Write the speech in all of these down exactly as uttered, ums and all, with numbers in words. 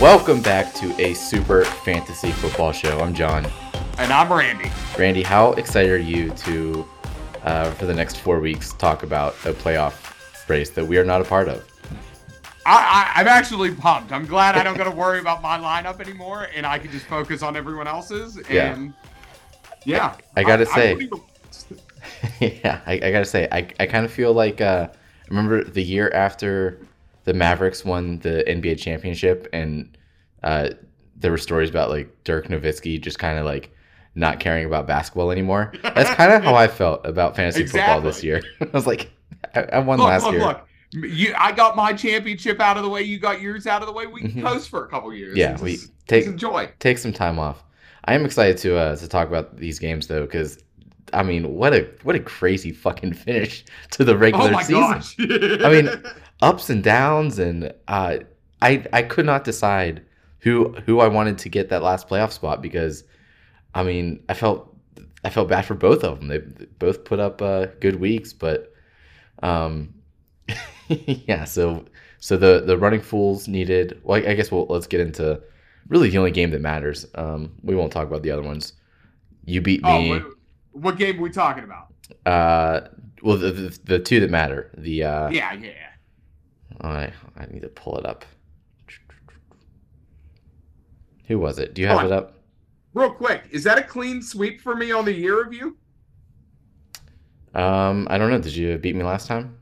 Welcome back to a super fantasy football show. I'm John. And I'm Randy. Randy, how excited are you to, uh, for the next four weeks, talk about a playoff race that we are not a part of? I, I, I'm actually pumped. I'm glad I don't got to worry about my lineup anymore, and I can just focus on everyone else's. And yeah, yeah I, I gotta I, say, I even... yeah, I, I gotta say, I, I kind of feel like uh, remember the year after the Mavericks won the N B A championship, and uh, there were stories about like Dirk Nowitzki just kind of like not caring about basketball anymore. That's kind of how I felt about fantasy exactly. football this year. I was like, I, I won look, last look, year. Look. You, I got my championship out of the way. You got yours out of the way. We can mm-hmm. coast for a couple years. Yeah, just, we take enjoy. Take some time off. I am excited to uh, to talk about these games though, because I mean, what a what a crazy fucking finish to the regular oh my season. Gosh. I mean, ups and downs, and uh, I I could not decide who who I wanted to get that last playoff spot because, I mean, I felt I felt bad for both of them. They, they both put up uh, good weeks, but. Um, yeah, so so the, the Running Fools needed. Well, I, I guess we'll let's get into really the only game that matters. Um, we won't talk about the other ones. You beat me. Oh, what, what game are we talking about? Uh, well, the the, the two that matter. The uh, yeah, yeah. I I need to pull it up. Who was it? Do you have Hold it up? Real quick, is that a clean sweep for me on the year review? Um, I don't know. Did you beat me last time?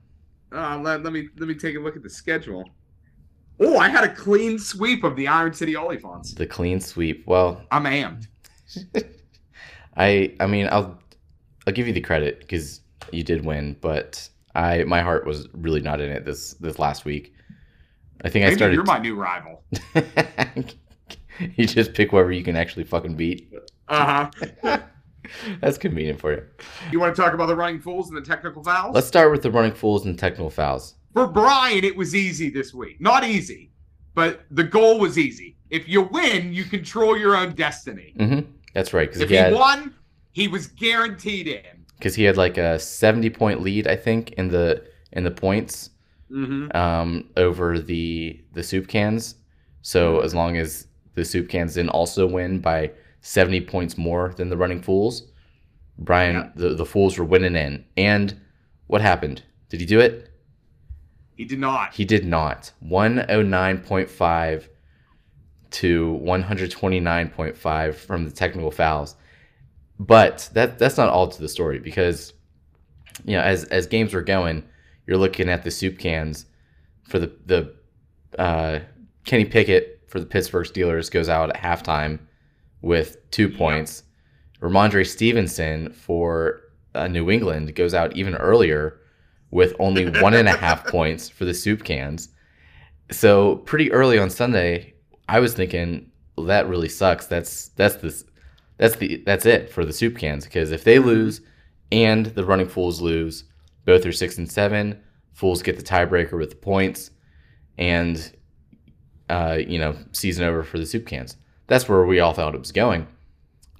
Uh, let, let me let me take a look at the schedule. Oh, I had a clean sweep of the Iron City Oliphants. The clean sweep. Well, I'm amped. I I mean I'll I'll give you the credit because you did win, but I my heart was really not in it this this last week. I think Maybe I started. You're my new rival. You just pick whoever you can actually fucking beat. Uh huh. That's convenient for you. You want to talk about the Running Fools and the Technical Fouls? Let's start with the Running Fools and Technical Fouls. For Brian, it was easy this week. Not easy, but the goal was easy. If you win, you control your own destiny. Mm-hmm. That's right. If he, had, he won, he was guaranteed in. Because he had like a seventy-point lead, I think, in the in the points mm-hmm. um, over the the Soup Cans. So as long as the Soup Cans didn't also win by seventy points more than the Running Fools. Brian, yeah. the, the Fools were winning in. And what happened? Did he do it? He did not. He did not. one oh nine point five to one twenty-nine point five from the Technical Fouls. But that that's not all to the story because, you know, as, as games were going, you're looking at the Soup Cans for the, the uh, Kenny Pickett for the Pittsburgh Steelers goes out at halftime with two points. Yep. Ramondre Stevenson for uh, New England goes out even earlier with only one and a half points for the Soup Cans. So pretty early on Sunday, I was thinking, well, that really sucks. That's that's this that's the that's it for the Soup Cans because if they lose and the Running Fools lose, both are six and seven. Fools get the tiebreaker with the points, and uh, you know, season over for the Soup Cans. That's where we all thought it was going.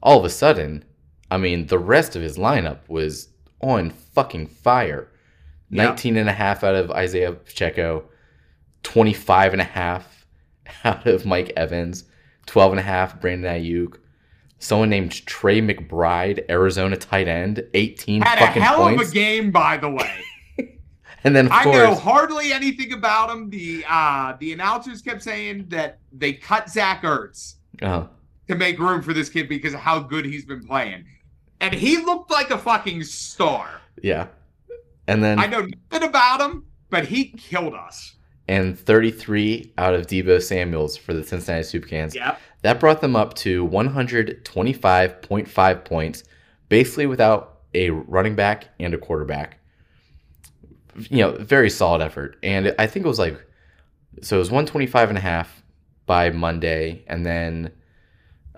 All of a sudden, I mean, the rest of his lineup was on fucking fire. Yeah. nineteen and a half out of Isaiah Pacheco, twenty-five and a half out of Mike Evans, twelve and a half Brandon Ayuk, someone named Trey McBride, Arizona tight end, eighteen Had fucking points. Had a hell points. of a game, by the way. And then, of I course, know hardly anything about him. The uh, the announcers kept saying that they cut Zach Ertz uh-huh. to make room for this kid because of how good he's been playing, and he looked like a fucking star. Yeah, and then I know nothing about him, but he killed us. And thirty-three out of Deebo Samuels for the Cincinnati Soup Cans. Yep. That brought them up to one twenty-five point five points, basically without a running back and a quarterback. You know, very solid effort. And I think it was like, so it was one twenty-five and a half by Monday. And then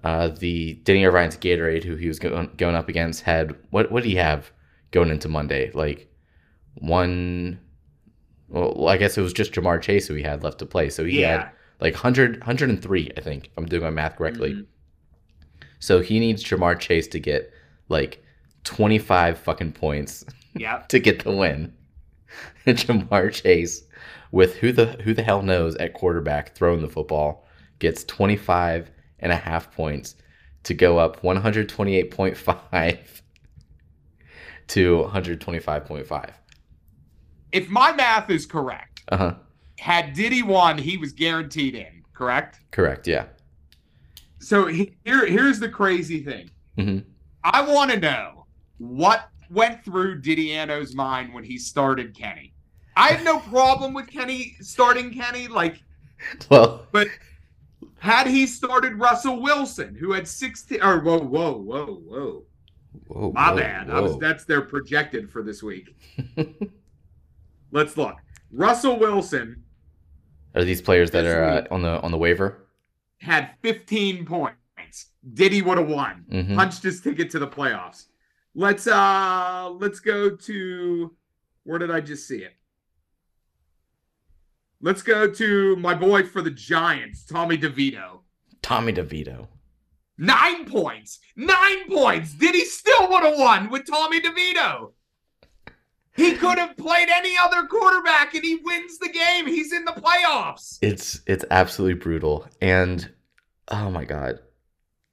uh, the Denny Irvine's Gatorade, who he was going, going up against, had, what what did he have going into Monday? Like one, well, I guess it was just Ja'Marr Chase who he had left to play. So he yeah. had like one hundred, one oh three, I think, if I'm doing my math correctly. Mm-hmm. So he needs Ja'Marr Chase to get like twenty-five fucking points yep. to get the win. Ja'Marr Chase with who the who the hell knows at quarterback throwing the football gets twenty-five and a half points to go up one twenty-eight point five to one twenty-five point five. If my math is correct, uh-huh. had Diddy won, he was guaranteed in, correct? Correct, yeah. So he, here, here's the crazy thing. Mm-hmm. I want to know what went through Didiano's mind when he started Kenny. I have no problem with Kenny starting Kenny, like, well, but had he started Russell Wilson, who had sixteen, or whoa, whoa, whoa, whoa, whoa my whoa, bad, whoa. I was, that's their projected for this week. Let's look. Russell Wilson. Are these players that are uh, on the on the waiver? Had fifteen points. Diddy would have won. Mm-hmm. Punched his ticket to the playoffs. Let's uh, let's go to where did I just see it? Let's go to my boy for the Giants, Tommy DeVito. Tommy DeVito. Nine points. Nine points. Diddy still would have won with Tommy DeVito. He could have played any other quarterback, and he wins the game. He's in the playoffs. It's it's absolutely brutal. And, oh, my God.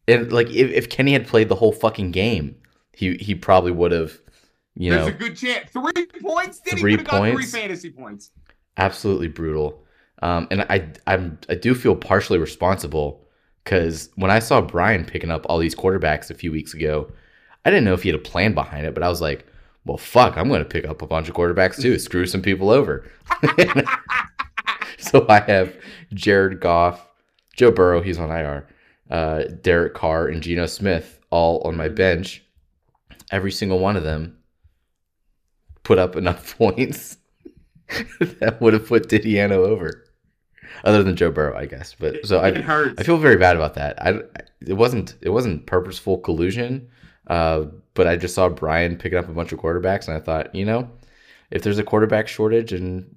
And, like, if, if Kenny had played the whole fucking game, he, he probably would have, you There's know. There's a good chance. Three points? Then three he could have got three fantasy points. Absolutely brutal. Um, and I, I'm, I do feel partially responsible because when I saw Brian picking up all these quarterbacks a few weeks ago, I didn't know if he had a plan behind it, but I was like, well, fuck, I'm going to pick up a bunch of quarterbacks, too. Screw some people over. So I have Jared Goff, Joe Burrow, he's on I R, uh, Derek Carr, and Geno Smith all on my bench. Every single one of them put up enough points that would have put Didiano over. Other than Joe Burrow, I guess. But so I, I feel very bad about that. I, it wasn't it wasn't purposeful collusion. Uh, but I just saw Brian picking up a bunch of quarterbacks, and I thought, you know, if there's a quarterback shortage and,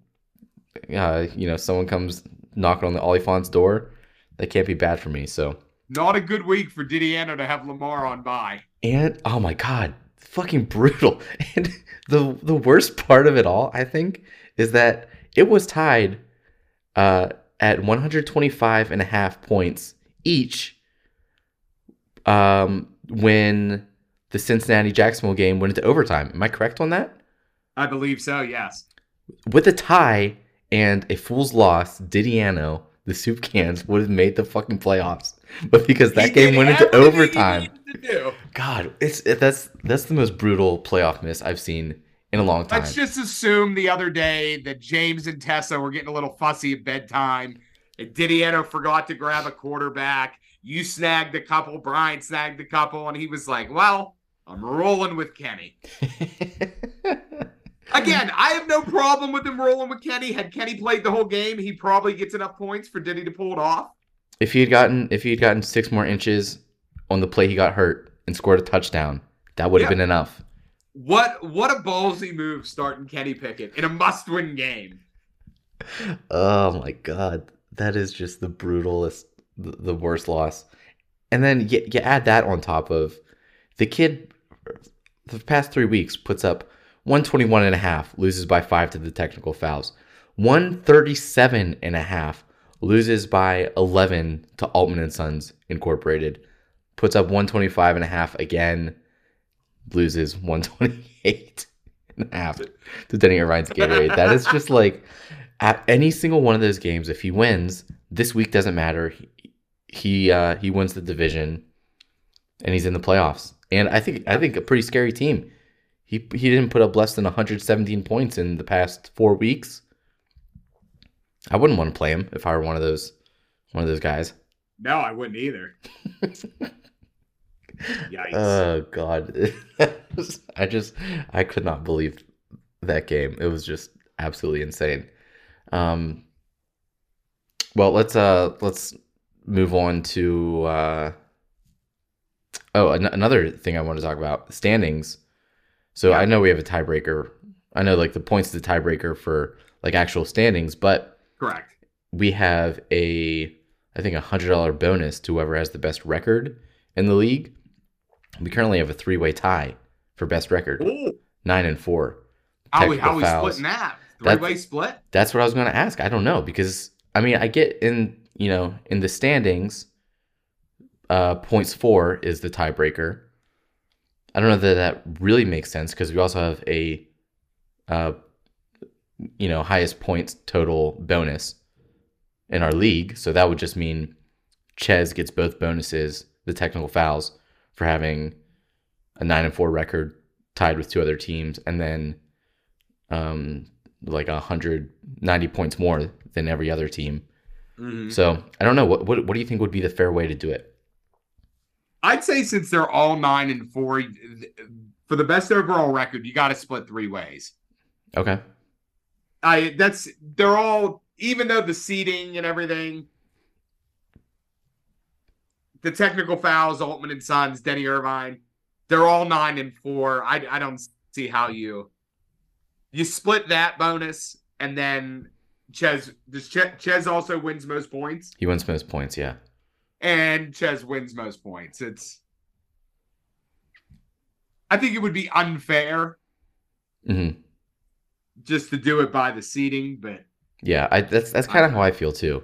uh, you know, someone comes knocking on the Oliphant's door, that can't be bad for me. So not a good week for Didiano to have Lamar on bye. And, oh, my God, fucking brutal. And the the worst part of it all, I think, is that it was tied uh, at one twenty-five and a half points each um, when – the Cincinnati-Jacksonville game went into overtime. Am I correct on that? I believe so, yes. With a tie and a fool's loss, Didiano, the Soup Cans, would have made the fucking playoffs. But because that he game went into overtime. God, it's it, that's that's the most brutal playoff miss I've seen in a long time. Let's just assume the other day that James and Tessa were getting a little fussy at bedtime. And Didiano forgot to grab a quarterback. You snagged a couple. Brian snagged a couple. And he was like, well... I'm rolling with Kenny. Again, I have no problem with him rolling with Kenny. Had Kenny played the whole game, he probably gets enough points for Diddy to pull it off. If he had gotten if he had gotten six more inches on the play he got hurt and scored a touchdown, that would have yeah. been enough. What what a ballsy move starting Kenny Pickett in a must-win game. Oh, my God. That is just the brutalest, the worst loss. And then you, you add that on top of the kid... the past three weeks puts up one twenty-one and a half, loses by five to the technical fouls. one thirty-seven and a half, loses by eleven to Altman and Sons Incorporated. Puts up one twenty-five and a half again, loses one twenty-eight and a half to Denny Irvine's Gatorade. That is just like, at any single one of those games, if he wins, this week doesn't matter. He he, uh, he wins the division, and he's in the playoffs. And I think I think a pretty scary team. He he didn't put up less than one seventeen points in the past four weeks. I wouldn't want to play him if I were one of those one of those guys. No, I wouldn't either. Yikes! Oh God, I just I could not believe that game. It was just absolutely insane. Um. Well, let's uh let's move on to. Uh, Oh, an- another thing I want to talk about, standings. So yeah. I know we have a tiebreaker. I know like the points is the tiebreaker for like actual standings, but correct. We have a, I think a hundred dollar bonus to whoever has the best record in the league. We currently have a three way tie for best record. Ooh. Nine and four. How we how we splitting that? Three way split? That's what I was going to ask. I don't know because I mean I get in you know, in the standings, uh, points four is the tiebreaker. I don't know that that really makes sense because we also have a, uh, you know, highest points total bonus in our league. So that would just mean Chez gets both bonuses, the technical fouls, for having a nine and four record tied with two other teams, and then um, like one hundred ninety points more than every other team. Mm-hmm. So I don't know. What, what what do you think would be the fair way to do it? I'd say since they're all nine and four, for the best overall record, you got to split three ways. Okay. I that's they're all, even though the seeding and everything, the technical fouls, Altman and Sons, Denny Irvine, they're all nine and four. I I don't see how you you split that bonus, and then Chez does Chez, Chez also wins most points. He wins most points, yeah. And Chez wins most points. It's, I think it would be unfair, mm-hmm, just to do it by the seeding, but yeah, I, that's that's kind of how I feel too.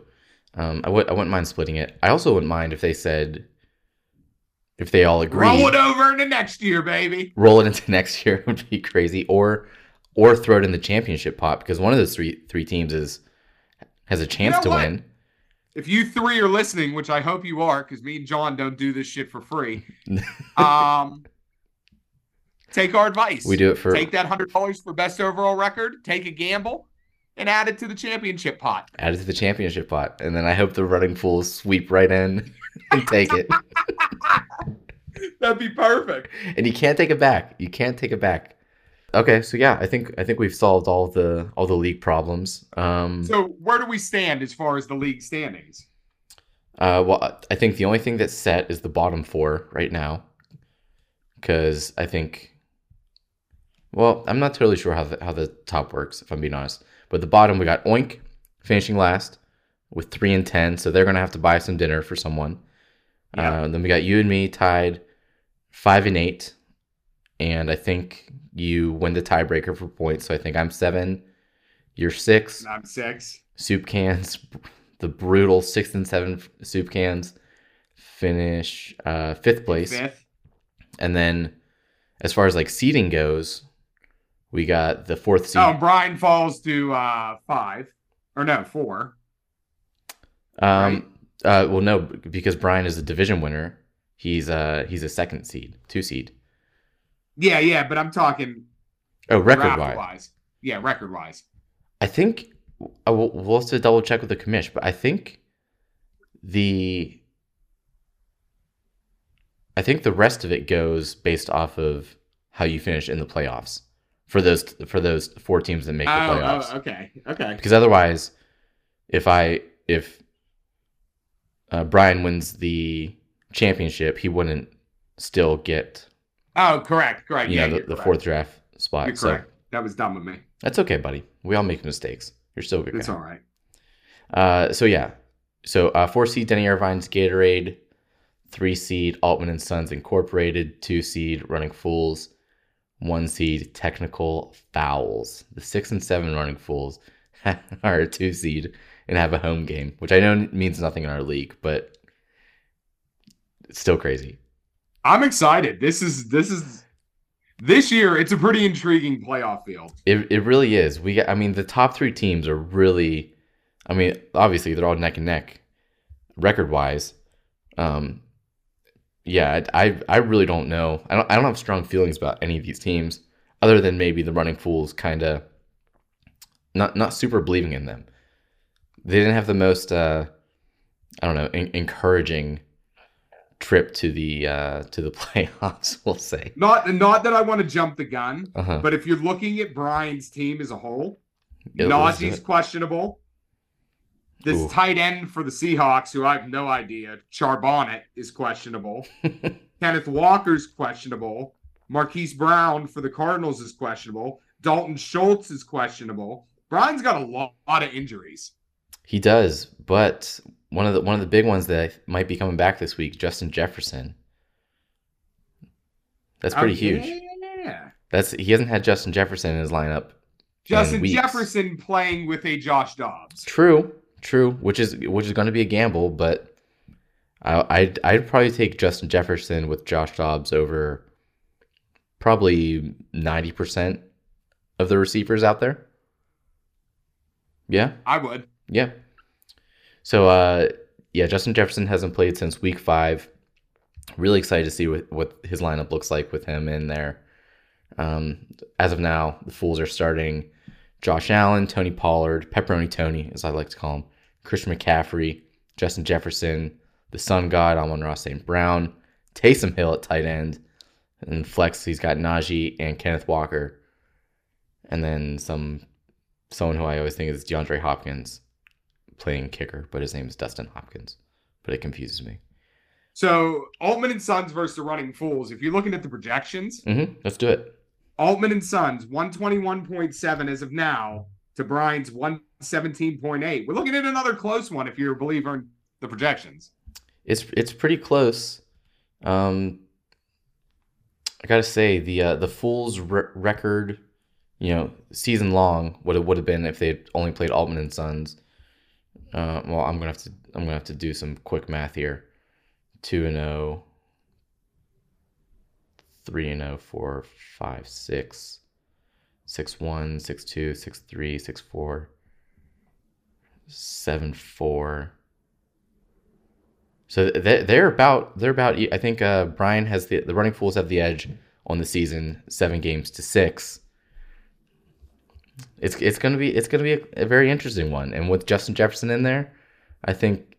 Um, I would I wouldn't mind splitting it. I also wouldn't mind if they said, if they all agree, roll it over into next year, baby. Roll it into next year would be crazy, or or throw it in the championship pot because one of those three three teams is has a chance, you know, to what? win. If you three are listening, which I hope you are, because me and John don't do this shit for free, um, take our advice. We do it for... Take that one hundred dollars for best overall record, take a gamble, and add it to the championship pot. Add it to the championship pot. And then I hope the running fools sweep right in and take it. That'd be perfect. And you can't take it back. You can't take it back. Okay, so yeah, I think I think we've solved all the all the league problems. Um, so where do we stand as far as the league standings? Uh, well, I think the only thing that's set is the bottom four right now, because I think, well, I'm not totally sure how the, how the top works, if I'm being honest. But the bottom, we got Oink finishing last with three and ten, so they're gonna have to buy some dinner for someone. Yeah. Uh, then we got you and me tied five and eight. And I think you win the tiebreaker for points. So I think I'm seven. You're six. I'm six. Soup Cans, the brutal six and seven Soup Cans, finish uh, fifth place. Fifth. And then as far as like seeding goes, we got the fourth seed. Oh, Brian falls to uh, five. Or no, four. Um. Right? Uh. Well, no, because Brian is the division winner. He's uh. He's a second seed, two seed. Yeah, yeah, but I'm talking. Oh, record-wise. Wise. Yeah, record-wise. I think I will, we'll have to double check with the commish, but I think the I think the rest of it goes based off of how you finish in the playoffs for those for those four teams that make the oh, playoffs. Oh, okay, okay. Because otherwise, if I if uh, Brian wins the championship, he wouldn't still get. Oh, correct, correct. You yeah, know, the, the fourth draft spot. You're correct. So. That was dumb of me. That's okay, buddy. We all make mistakes. You're still a good guy. That's all right. Uh, so, yeah. So, uh, four seed, Denny Irvine's Gatorade. Three seed, Altman and Sons Incorporated. Two seed, Running Fools. One seed, Technical Fouls. The six and seven Running Fools are a two seed and have a home game, which I know means nothing in our league, but it's still crazy. I'm excited. This is this is this year. It's a pretty intriguing playoff field. It it really is. We I mean the top three teams are really, I mean obviously they're all neck and neck, record wise. Um, yeah, I, I I really don't know. I don't I don't have strong feelings about any of these teams other than maybe the Running Fools kind of not not super believing in them. They didn't have the most uh, I don't know in, encouraging. trip to the uh to the playoffs, we'll say. Not not that I want to jump the gun, uh-huh. but if you're looking at Brian's team as a whole, Najee's questionable. This Ooh. tight end for the Seahawks, who I have no idea, Charbonnet is questionable. Kenneth Walker's questionable. Marquise Brown for the Cardinals is questionable. Dalton Schultz is questionable. Brian's got a lot, lot of injuries. He does, but One of the one of the big ones that might be coming back this week, Justin Jefferson. That's pretty oh, yeah. huge. That's he hasn't had Justin Jefferson in his lineup. Justin Jefferson playing with a Josh Dobbs. True, True, which is which is going to be a gamble, but I I'd, I'd probably take Justin Jefferson with Josh Dobbs over probably ninety percent of the receivers out there. Yeah, I would. Yeah. So, uh, yeah, Justin Jefferson hasn't played since week five. Really excited to see what, what his lineup looks like with him in there. Um, as of now, the Fools are starting Josh Allen, Tony Pollard, Pepperoni Tony, as I like to call him, Christian McCaffrey, Justin Jefferson, the Sun God, Amon-Ra Saint Brown, Taysom Hill at tight end, and flex, he's got Najee and Kenneth Walker, and then some someone who I always think is DeAndre Hopkins playing kicker, but his name is Dustin Hopkins, but it confuses me. So Altman and Sons versus the Running Fools. If you're looking at the projections, mm-hmm. Let's do it. Altman and Sons, one twenty-one point seven as of now to Brian's one seventeen point eight. We're looking at another close one if you're a believer in the projections. It's it's pretty close. Um, I got to say, the uh, the Fools' re- record, you know, season long, what it would have been if they had only played Altman and Sons. Uh, well, I'm gonna have to I'm gonna have to do some quick math here. two and oh, three and oh, four, five, six, six one, six two, six three, six four, seven four. So they're about they're about I think uh, Brian has the the Running Fools have the edge on the season, seven games to six. It's it's gonna be it's gonna be a, a very interesting one, and with Justin Jefferson in there, I think.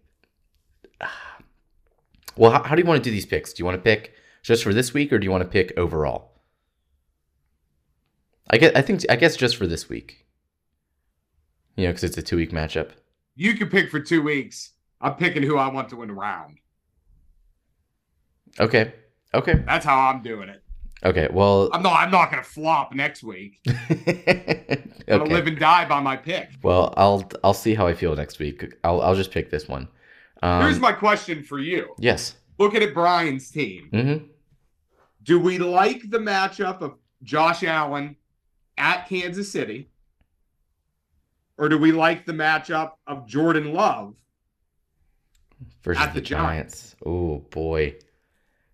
Well, how, how do you want to do these picks? Do you want to pick just for this week, or do you want to pick overall? I guess I think I guess just for this week. You know, because it's a two week matchup. You can pick for two weeks. I'm picking who I want to win the round. Okay. Okay. That's how I'm doing it. Okay. Well, I'm not. I'm not going to flop next week. Okay. I'm gonna live and die by my pick. Well, I'll I'll see how I feel next week. I'll I'll just pick this one. Um, Here's my question for you. Yes. Looking at Brian's team, mm-hmm. Do we like the matchup of Josh Allen at Kansas City, or do we like the matchup of Jordan Love versus at the, the Giants? Giants. Oh boy,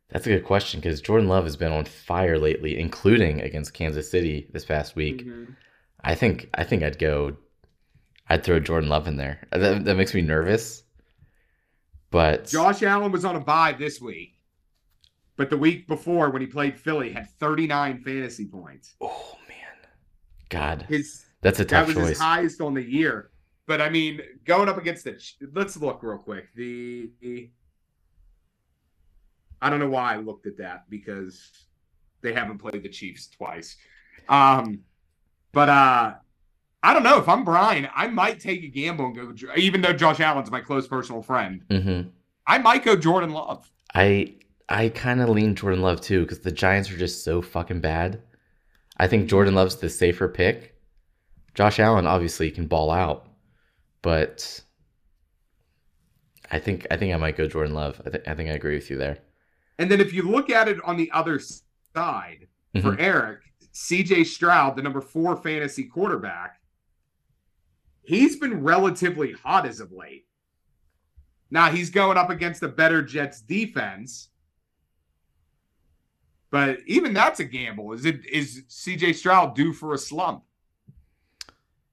that's a good question because Jordan Love has been on fire lately, including against Kansas City this past week. Mm-hmm. I think I think I'd go, I'd throw Jordan Love in there. That, that makes me nervous. But Josh Allen was on a bye this week, but the week before when he played Philly had thirty-nine fantasy points. Oh man, God, his, that's a tough choice. That was choice. His highest on the year. But, I mean, going up against the – let's look real quick. The, the I don't know why I looked at that because they haven't played the Chiefs twice. Um, but uh, I don't know. If I'm Brian, I might take a gamble and go – even though Josh Allen's my close personal friend, mm-hmm. I might go Jordan Love. I I kind of lean Jordan Love too because the Giants are just so fucking bad. I think Jordan Love's the safer pick. Josh Allen obviously can ball out. But I think I think I might go Jordan Love. I think I think I agree with you there. And then if you look at it on the other side, mm-hmm. for Eric, C J. Stroud, the number four fantasy quarterback, he's been relatively hot as of late. Now he's going up against a better Jets defense. But even that's a gamble. Is it is C J. Stroud due for a slump?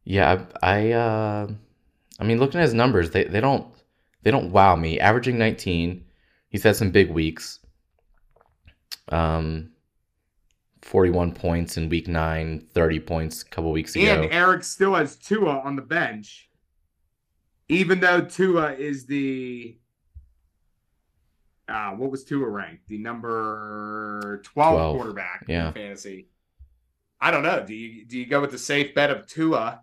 Yeah, I... I uh... I mean, looking at his numbers, they, they don't they don't wow me. Averaging nineteen, he's had some big weeks. Um, forty-one points in week nine, thirty points a couple weeks ago. And Eric still has Tua on the bench, even though Tua is the uh, what was Tua ranked? The number twelve, twelve quarterback yeah. in fantasy. I don't know. Do you do you go with the safe bet of Tua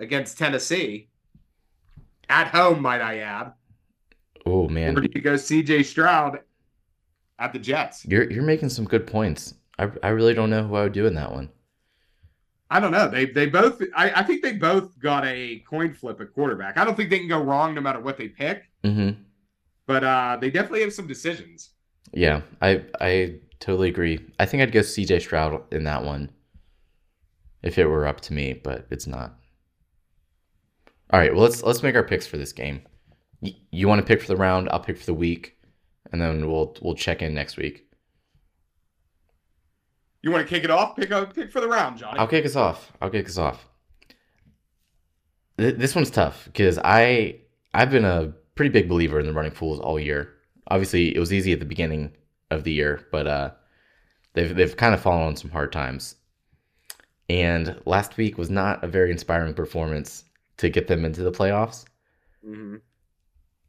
against Tennessee? At home, might I add. Oh, man. Or do you go C J. Stroud at the Jets? You're you're making some good points. I I really don't know who I would do in that one. I don't know. They they both I, I think they both got a coin flip at quarterback. I don't think they can go wrong no matter what they pick. Mm-hmm. But uh, they definitely have some decisions. Yeah, I I totally agree. I think I'd go C J. Stroud in that one if it were up to me, but it's not. All right, well, let's let's make our picks for this game. Y- you want to pick for the round? I'll pick for the week, and then we'll we'll check in next week. You want to kick it off? Pick a pick for the round, Johnny. I'll kick us off. I'll kick us off. Th- this one's tough because I I've been a pretty big believer in the Running Fools all year. Obviously, it was easy at the beginning of the year, but uh, they've they've kind of fallen on some hard times. And last week was not a very inspiring performance to get them into the playoffs. Mm-hmm.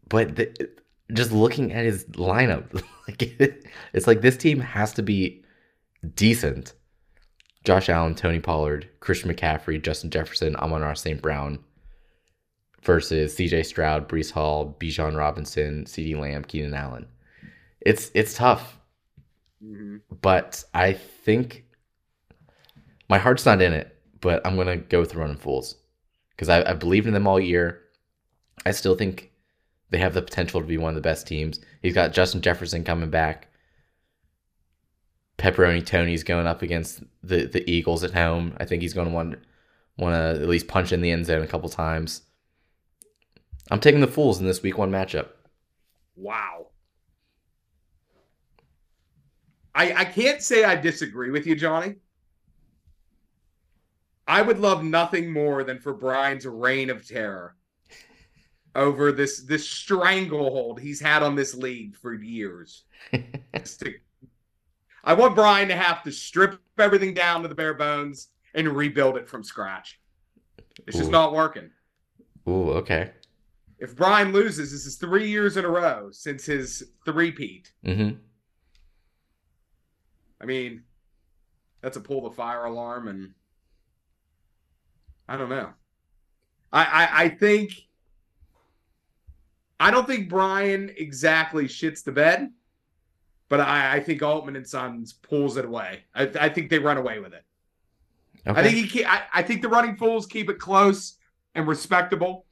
But the, just looking at his lineup, like it, it's like this team has to be decent. Josh Allen, Tony Pollard, Christian McCaffrey, Justin Jefferson, Amon-Ra Saint Brown versus C J. Stroud, Breece Hall, Bijan Robinson, CeeDee Lamb, Keenan Allen. It's, it's tough. Mm-hmm. But I think my heart's not in it, but I'm going to go with the Running Fools. Because I, I believed in them all year. I still think they have the potential to be one of the best teams. He's got Justin Jefferson coming back. Pepperoni Tony's going up against the, the Eagles at home. I think he's going to want, want to at least punch in the end zone a couple times. I'm taking the Fools in this week one matchup. Wow. I I can't say I disagree with you, Johnny. I would love nothing more than for Brian's reign of terror over this this stranglehold he's had on this league for years. I want Brian to have to strip everything down to the bare bones and rebuild it from scratch. It's Ooh. just not working. Ooh, okay. If Brian loses, this is three years in a row since his three-peat. Mm-hmm. I mean, that's a pull the fire alarm and I don't know. I, I, I think I don't think Brian exactly shits the bed, but I, I think Altman and Sons pulls it away. I, I think they run away with it. Okay. I think he. I, I think the Running Fools keep it close and respectable,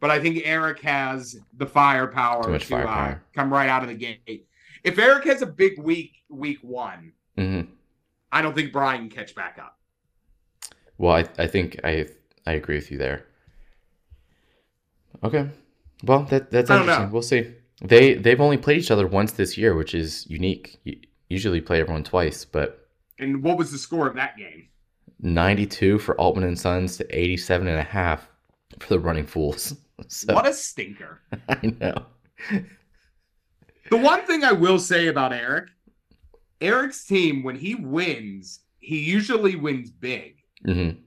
but I think Eric has the firepower to firepower. Uh, come right out of the gate. If Eric has a big week, week one, mm-hmm. I don't think Brian can catch back up. Well, I I think I I agree with you there. Okay, well that that's I interesting. We'll see. They they've only played each other once this year, which is unique. You usually play everyone twice, but. And what was the score of that game? ninety-two for Altman and Sons to eighty-seven and a half for the Running Fools. So, what a stinker! I know. The one thing I will say about Eric, Eric's team when he wins, he usually wins big. Mm-hmm.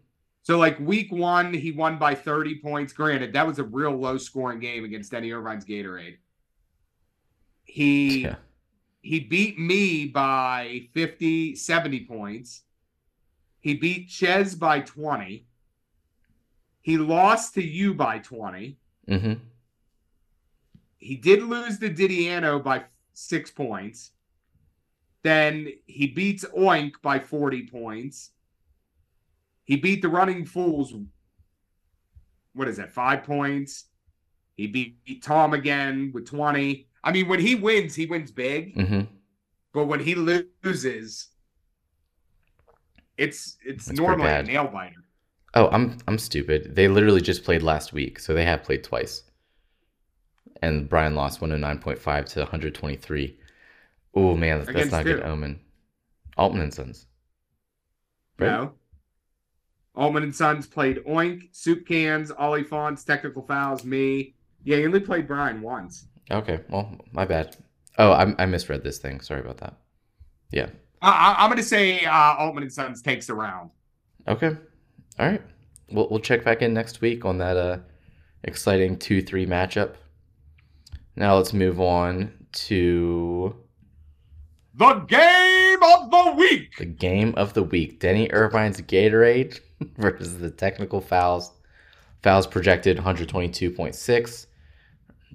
So, like, week one, he won by thirty points. Granted, that was a real low-scoring game against Denny Irvine's Gatorade. He yeah. he beat me by fifty, seventy points. He beat Chez by twenty. He lost to you by twenty. Mm-hmm. He did lose to Didiano by six points. Then he beats Oink by forty points. He beat the Running Fools, what is that, five points? He beat, beat Tom again with twenty. I mean, when he wins, he wins big. Mm-hmm. But when he loses, it's it's That's normally a nail-biter. Oh, I'm I'm stupid. They literally just played last week, so they have played twice. And Brian lost one oh nine point five to one twenty-three. Oh, man, that's, that's not a good omen. Altman and Sons. Right? No. Altman and Sons played Oink, Soup Cans, Oliphants, Technical Fouls, me. Yeah, you only played Brian once. Okay, well, my bad. Oh, I, I misread this thing. Sorry about that. Yeah. I, I'm going to say uh, Altman and Sons takes the round. Okay. All right. We'll, we'll check back in next week on that uh, exciting two three matchup. Now let's move on to... the game of the week! The game of the week. Denny Irvine's Gatorade versus the Technical Fouls. Fouls projected one twenty-two point six.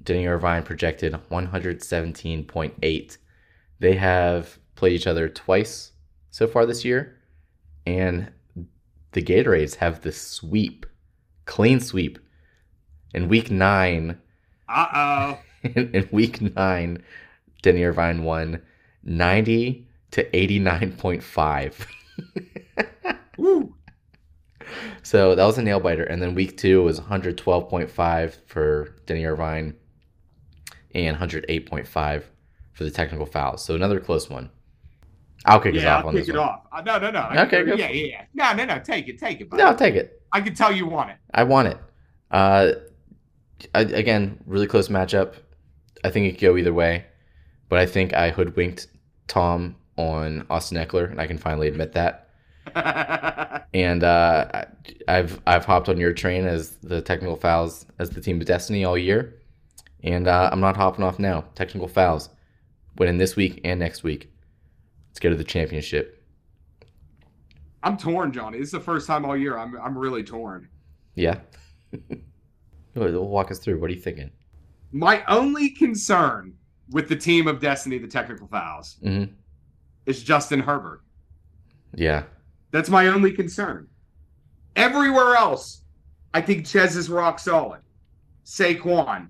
Denny Irvine projected one seventeen point eight. They have played each other twice so far this year. And the Gatorades have the sweep. Clean sweep. In week nine. Uh-oh. In, in week nine, Denny Irvine won ninety to eighty-nine point five. Woo! So that was a nail biter. And then week two was one twelve point five for Denny Irvine and one oh eight point five for the technical fouls. So another close one. I'll kick yeah, it off I'll on this one. Yeah, I'll kick it off. No, no, no. Okay, go. Yeah, yeah, yeah. No, no, no. Take it. Take it. Buddy. No, take it. I can tell you want it. I want it. Uh, I, again, really close matchup. I think it could go either way. But I think I hoodwinked Tom on Austin Eckler, and I can finally admit that. And uh, I've I've hopped on your train as the technical fouls, as the team of destiny all year. And uh, I'm not hopping off now. Technical fouls. Winning this week and next week. Let's go to the championship. I'm torn, Johnny. It's the first time all year. I'm I'm really torn. Yeah. Walk us through. What are you thinking? My only concern with the team of destiny, the technical fouls, mm-hmm. is Justin Herbert. Yeah. That's my only concern. Everywhere else, I think Chez is rock solid. Saquon,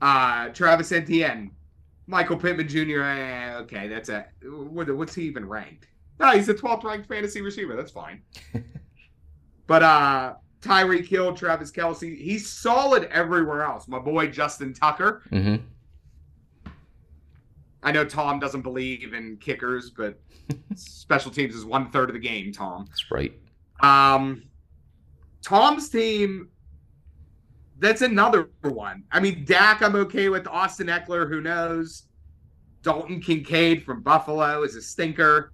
uh, Travis Etienne, Michael Pittman Junior Eh, okay, that's a what, what's he even ranked? No, he's the twelfth ranked fantasy receiver. That's fine. But uh, Tyreek Hill, Travis Kelce, he's solid everywhere else. My boy Justin Tucker. Mm-hmm. I know Tom doesn't believe in kickers, but special teams is one third of the game, Tom. That's right. Um, Tom's team, that's another one. I mean, Dak, I'm okay with. Austin Eckler, who knows? Dalton Kincaid from Buffalo is a stinker.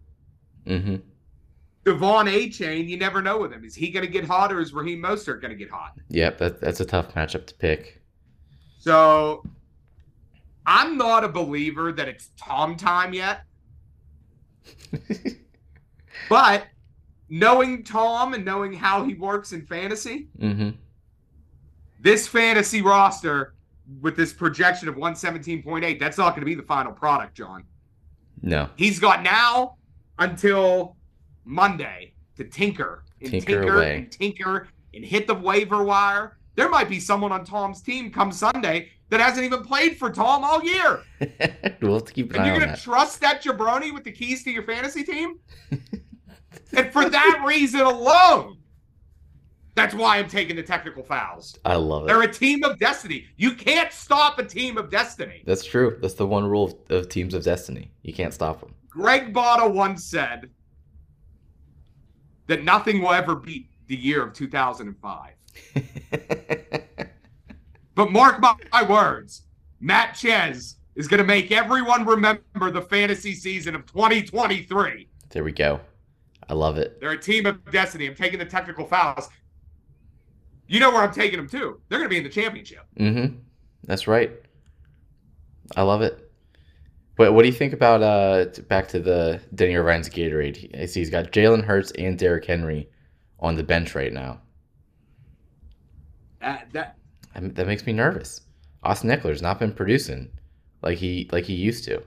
Mm-hmm. Devon A-Chain, you never know with him. Is he going to get hot or is Raheem Mostert going to get hot? Yep, that, that's a tough matchup to pick. So I'm not a believer that it's Tom time yet. But knowing Tom and knowing how he works in fantasy, mm-hmm. this fantasy roster with this projection of one seventeen point eight, that's not going to be the final product, John. No. He's got now until Monday to tinker and tinker, tinker and tinker and hit the waiver wire. There might be someone on Tom's team come Sunday that hasn't even played for Tom all year. We'll have to keep an and eye you're going to trust that jabroni with the keys to your fantasy team? And for that reason alone, that's why I'm taking the technical fouls. I love it. They're a team of destiny. You can't stop a team of destiny. That's true. That's the one rule of teams of destiny. You can't stop them. Greg Botta once said that nothing will ever beat the year of two thousand five. But mark my, my words, Matt Chez is going to make everyone remember the fantasy season of twenty twenty-three. There we go. I love it. They're a team of destiny. I'm taking the technical fouls. You know where I'm taking them to. They're going to be in the championship. Mm-hmm. That's right. I love it. But what do you think about, uh, back to the Denny Irvine's Gatorade? I see he's got Jalen Hurts and Derrick Henry on the bench right now. Uh, that that makes me nervous. Austin Eckler's not been producing like he like he used to.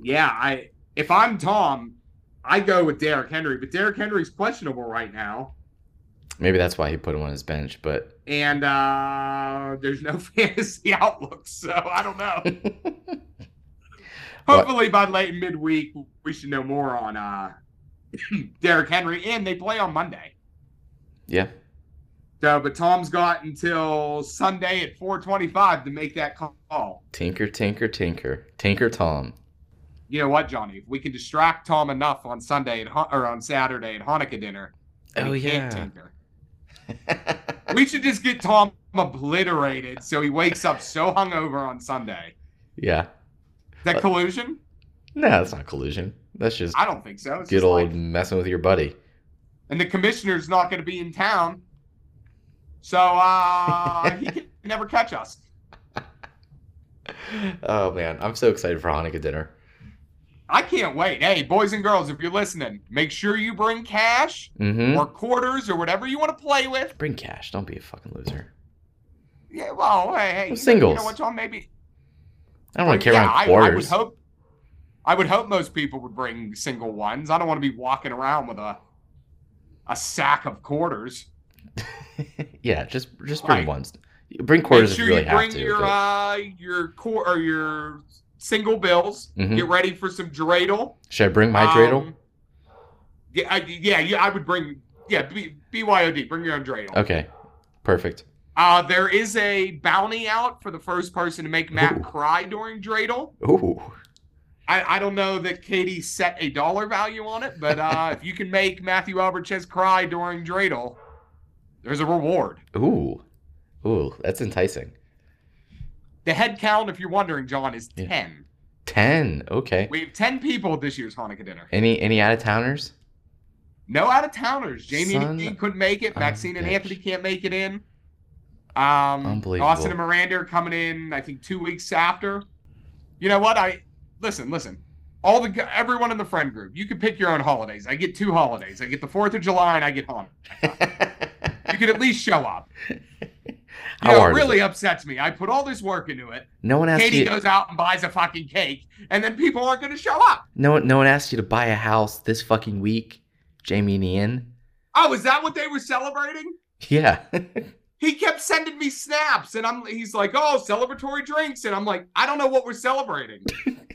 Yeah, I if I'm Tom, I go with Derrick Henry, but Derrick Henry's questionable right now. Maybe that's why he put him on his bench, but and uh, there's no fantasy outlook, so I don't know. Hopefully by late midweek we should know more on uh, Derrick Henry, and they play on Monday. Yeah. So, but Tom's got until Sunday at four twenty-five to make that call. Tinker, tinker, tinker. Tinker Tom. You know what, Johnny? If we can distract Tom enough on Sunday at, or on Saturday at Hanukkah dinner, oh, he yeah. can't tinker. We should just get Tom obliterated so he wakes up so hungover on Sunday. Yeah. Is that uh, collusion? No, that's not collusion. That's just I don't think so. It's good old life. Messing with your buddy. And the commissioner's not going to be in town. So uh, he can never catch us. Oh, man. I'm so excited for Hanukkah dinner. I can't wait. Hey, boys and girls, if you're listening, make sure you bring cash mm-hmm. or quarters or whatever you want to play with. Bring cash. Don't be a fucking loser. Yeah, well, hey, hey. You singles. Know, you know what, John? Maybe. I don't want to carry yeah, around quarters. I, I, would hope, I would hope most people would bring single ones. I don't want to be walking around with a a sack of quarters. Yeah, just just bring right. ones. Bring quarters Make sure if you really you have to. Bring your but... uh, your core or your single bills. Mm-hmm. Get ready for some dreidel. Should I bring my um, dreidel? Yeah, I, yeah, yeah. I would bring Yeah, B- BYOD, bring your own dreidel. Okay, perfect. Uh, there is a bounty out for the first person to make Matt Ooh. cry during dreidel. Ooh. I, I don't know that Katie set a dollar value on it, but uh, if you can make Matthew Albert Chez cry during dreidel, there's a reward. Ooh. Ooh, that's enticing. The head count, if you're wondering, John, is ten. Yeah. ten, okay. We have ten people at this year's Hanukkah dinner. Any any out-of-towners? No out-of-towners. Jamie Son and Katie couldn't make it. Maxine and bitch. Anthony can't make it in. Um, Unbelievable. Austin and Miranda are coming in, I think, two weeks after. You know what? I Listen, listen. All the everyone in the friend group, you can pick your own holidays. I get two holidays. I get the fourth of July and I get Hanukkah. You could at least show up. You know, it really it? upsets me. I put all this work into it. No one asked Katie you... goes out and buys a fucking cake, and then people aren't going to show up. No one, no one asked you to buy a house this fucking week, Jamie and Ian. Oh, is that what they were celebrating? Yeah. He kept sending me snaps, and I'm he's like, "Oh, celebratory drinks," and I'm like, "I don't know what we're celebrating."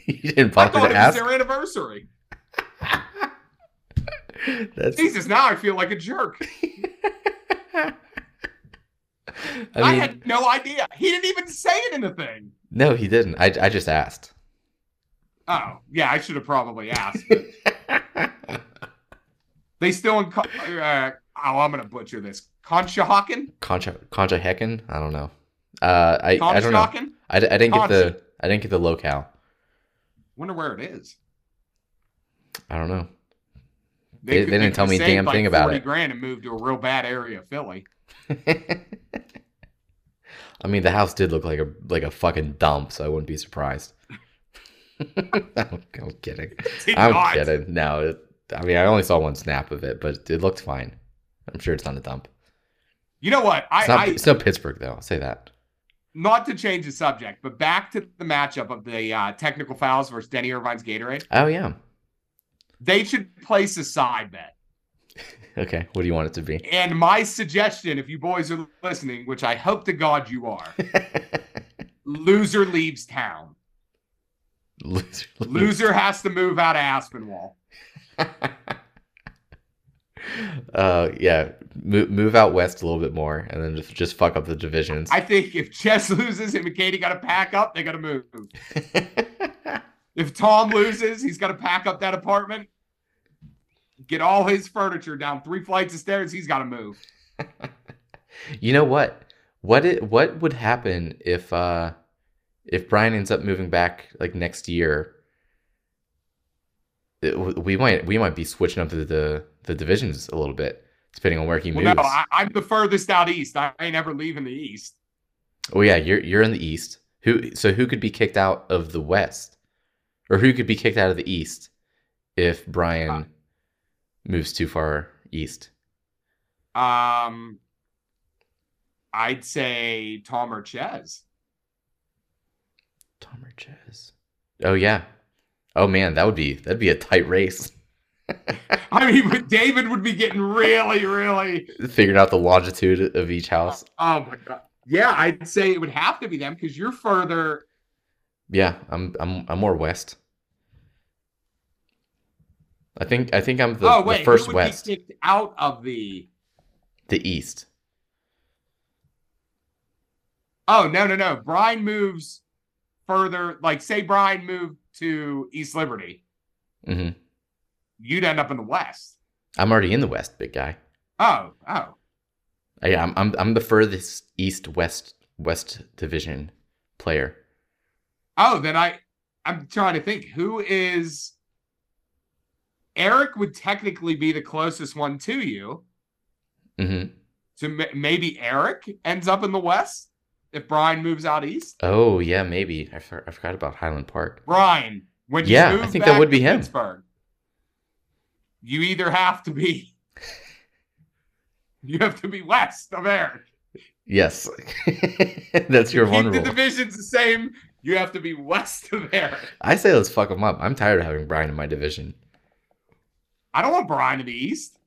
You didn't bother to ask. I thought it ask? was their anniversary. That's... Jesus, now I feel like a jerk. I, mean, I had no idea. He didn't even say anything. No, he didn't. I, I just asked. Oh, yeah, I should have probably asked. They still in... Uh, oh, I'm going to butcher this. Conshohocken? Concha Conshohocken? I don't know. Uh, I, I don't know. I, I, didn't get the, I didn't get the locale. Wonder where it is. I don't know. They, they, could, they didn't they tell me a damn like thing about it. forty grand and moved to a real bad area of Philly. I mean, the house did look like a like a fucking dump, so I wouldn't be surprised. I'm, I'm kidding. I'm not. kidding. No, it, I mean, I only saw one snap of it, but it looked fine. I'm sure it's not a dump. You know what? I, it's, not, I, it's not Pittsburgh, though. I'll say that. Not to change the subject, but back to the matchup of the uh, technical fouls versus Denny Irvine's Gatorade. Oh, yeah. They should place a side bet. Okay, what do you want it to be? And my suggestion, if you boys are listening, which I hope to God you are, loser leaves town. Loser, leaves. Loser has to move out of Aspinwall. uh, yeah, move, move out west a little bit more, and then just, just fuck up the divisions. I think if Chess loses, him and Katie got to pack up, they got to move. If Tom loses, he's got to pack up that apartment. Get all his furniture down three flights of stairs. He's got to move. You know what? What it, what would happen if uh, if Brian ends up moving back like next year? It, we might we might be switching up the, the the divisions a little bit, depending on where he well, moves. No, I, I'm the furthest out east. I ain't ever leaving the east. Oh yeah, you're you're in the east. Who so who could be kicked out of the west, or who could be kicked out of the east if Brian? Uh, Moves too far east. Um, I'd say Tom or Chez. Tom or Chez. Oh yeah. Oh man, that would be that'd be a tight race. I mean, but David would be getting really, really figured out the longitude of each house. Oh my god. Yeah, I'd say it would have to be them because you're further. Yeah, I'm I'm I'm more west. I think I think I'm the, oh, wait, the first who would west be kicked out of the the east. Oh no no no! Brian moves further. Like say Brian moved to East Liberty, mm-hmm. You'd end up in the west. I'm already in the west, big guy. Oh oh. Yeah, I'm I'm I'm the furthest east west west division player. Oh, then I I'm trying to think who is. Eric would technically be the closest one to you. Mm-hmm. So m- maybe Eric ends up in the west if Brian moves out east. Oh, yeah, maybe. I, for- I forgot about Highland Park. Brian, when yeah, you move I think back that would be to him. Pittsburgh, you either have to be... you have to be west of Eric. Yes. That's your one rule. Keep the divisions the same. You have to be west of Eric. I say let's fuck him up. I'm tired of having Brian in my division. I don't want Brian in the East.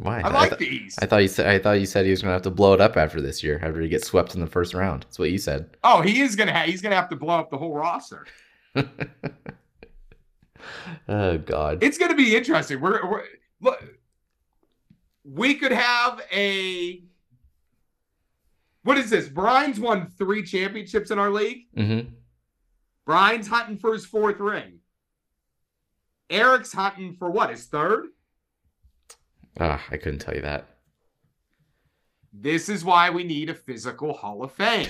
Why? I like I th- the East. I thought you said I thought you said he was going to have to blow it up after this year, after he gets swept in the first round. That's what you said. Oh, he is going to ha- he's going to have to blow up the whole roster. Oh God, it's going to be interesting. We're, we're look, we could have a, what is this? Brian's won three championships in our league. Mm-hmm. Brian's hunting for his fourth ring. Eric's hunting for what, his third? Ah, I couldn't tell you that. This is why we need a physical Hall of Fame.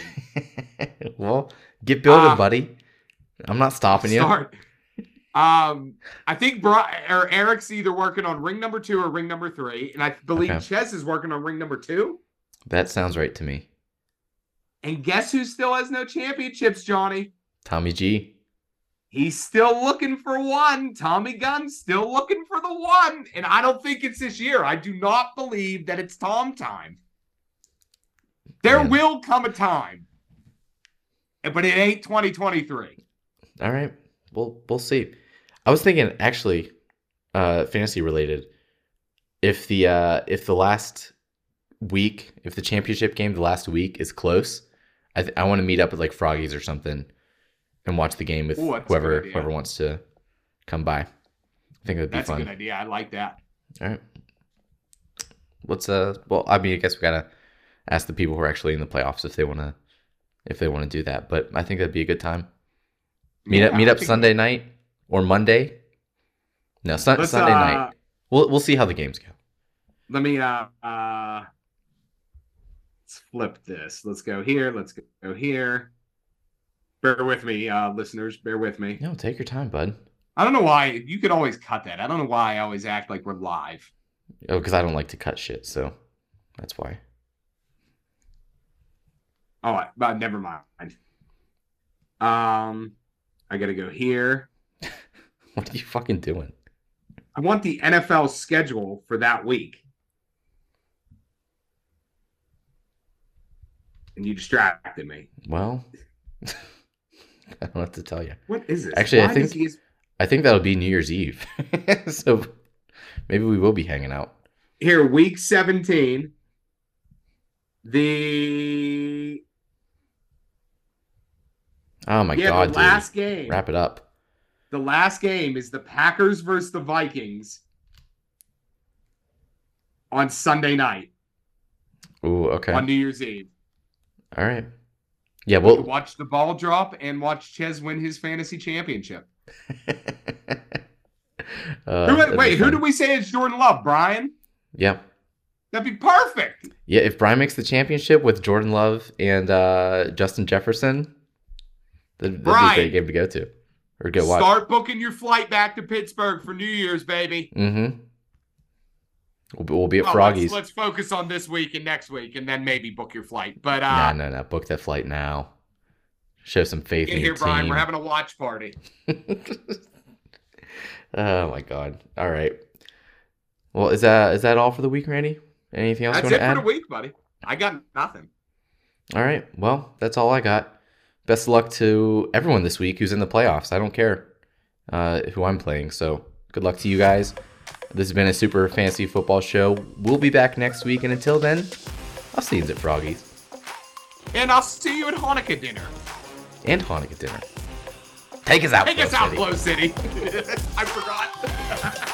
Well, get building, um, buddy. I'm not stopping sorry. you. Um, I think Brian, or Eric's either working on ring number two or ring number three, and I believe okay. Chez is working on ring number two. That sounds right to me. And guess who still has no championships, Johnny? Tommy G. He's still looking for one. Tommy Gunn's still looking for the one. And I don't think it's this year. I do not believe that it's Tom time. There Man. will come a time. But it ain't twenty twenty-three. All right. We'll, we'll see. I was thinking, actually, uh, fantasy related, if the uh, if the last week, if the championship game the last week is close, I, th- I want to meet up at like Froggies or something. And watch the game with Ooh, whoever whoever wants to come by. I think that'd be that's fun. That's a good idea. I like that. All right. Let's uh. Well, I mean, I guess we gotta ask the people who are actually in the playoffs if they wanna if they wanna do that. But I think that'd be a good time. Meet yeah, up. Meet I up Sunday we... night or Monday. No, sun, Sunday uh, night. We'll we'll see how the games go. Let me uh uh. Let's flip this. Let's go here. Let's go here. Bear with me, uh, listeners. Bear with me. No, take your time, bud. I don't know why. You could always cut that. I don't know why I always act like we're live. Oh, because I don't like to cut shit, so that's why. All right, but never mind. Um, I got to go here. What are you fucking doing? I want the N F L schedule for that week. And you distracted me. Well... I don't have to tell you. What is this? Actually, Why I think he's... I think that'll be New Year's Eve. So maybe we will be hanging out. Here, week seventeen. The Oh my yeah, god, the last dude. game. Wrap it up. The last game is the Packers versus the Vikings on Sunday night. Ooh, okay. On New Year's Eve. All right. Yeah, well, we watch the ball drop and watch Chez win his fantasy championship. uh, who, wait, who do we say is Jordan Love? Brian? Yeah. That'd be perfect. Yeah, if Brian makes the championship with Jordan Love and uh, Justin Jefferson, that'd, that'd Brian, be a great game to go to. Or go watch. Start booking your flight back to Pittsburgh for New Year's, baby. Mm-hmm. We'll be, we'll be at well, Froggies. Let's, let's focus on this week and next week, and then maybe book your flight. But uh, no, no, no, book that flight now. Show some faith in your here, team. Brian. We're having a watch party. Oh my god! All right. Well, is that is that all for the week, Randy? Anything else that's you want to add? That's it for the week, buddy. I got nothing. All right. Well, that's all I got. Best of luck to everyone this week who's in the playoffs. I don't care uh, who I'm playing. So good luck to you guys. This has been a Super Fantasy Football show. We'll be back next week, and until then, I'll see you at Froggies. And I'll see you at Hanukkah dinner. And Hanukkah dinner. Take us out, Take Blow us out, City. Blow City. I forgot.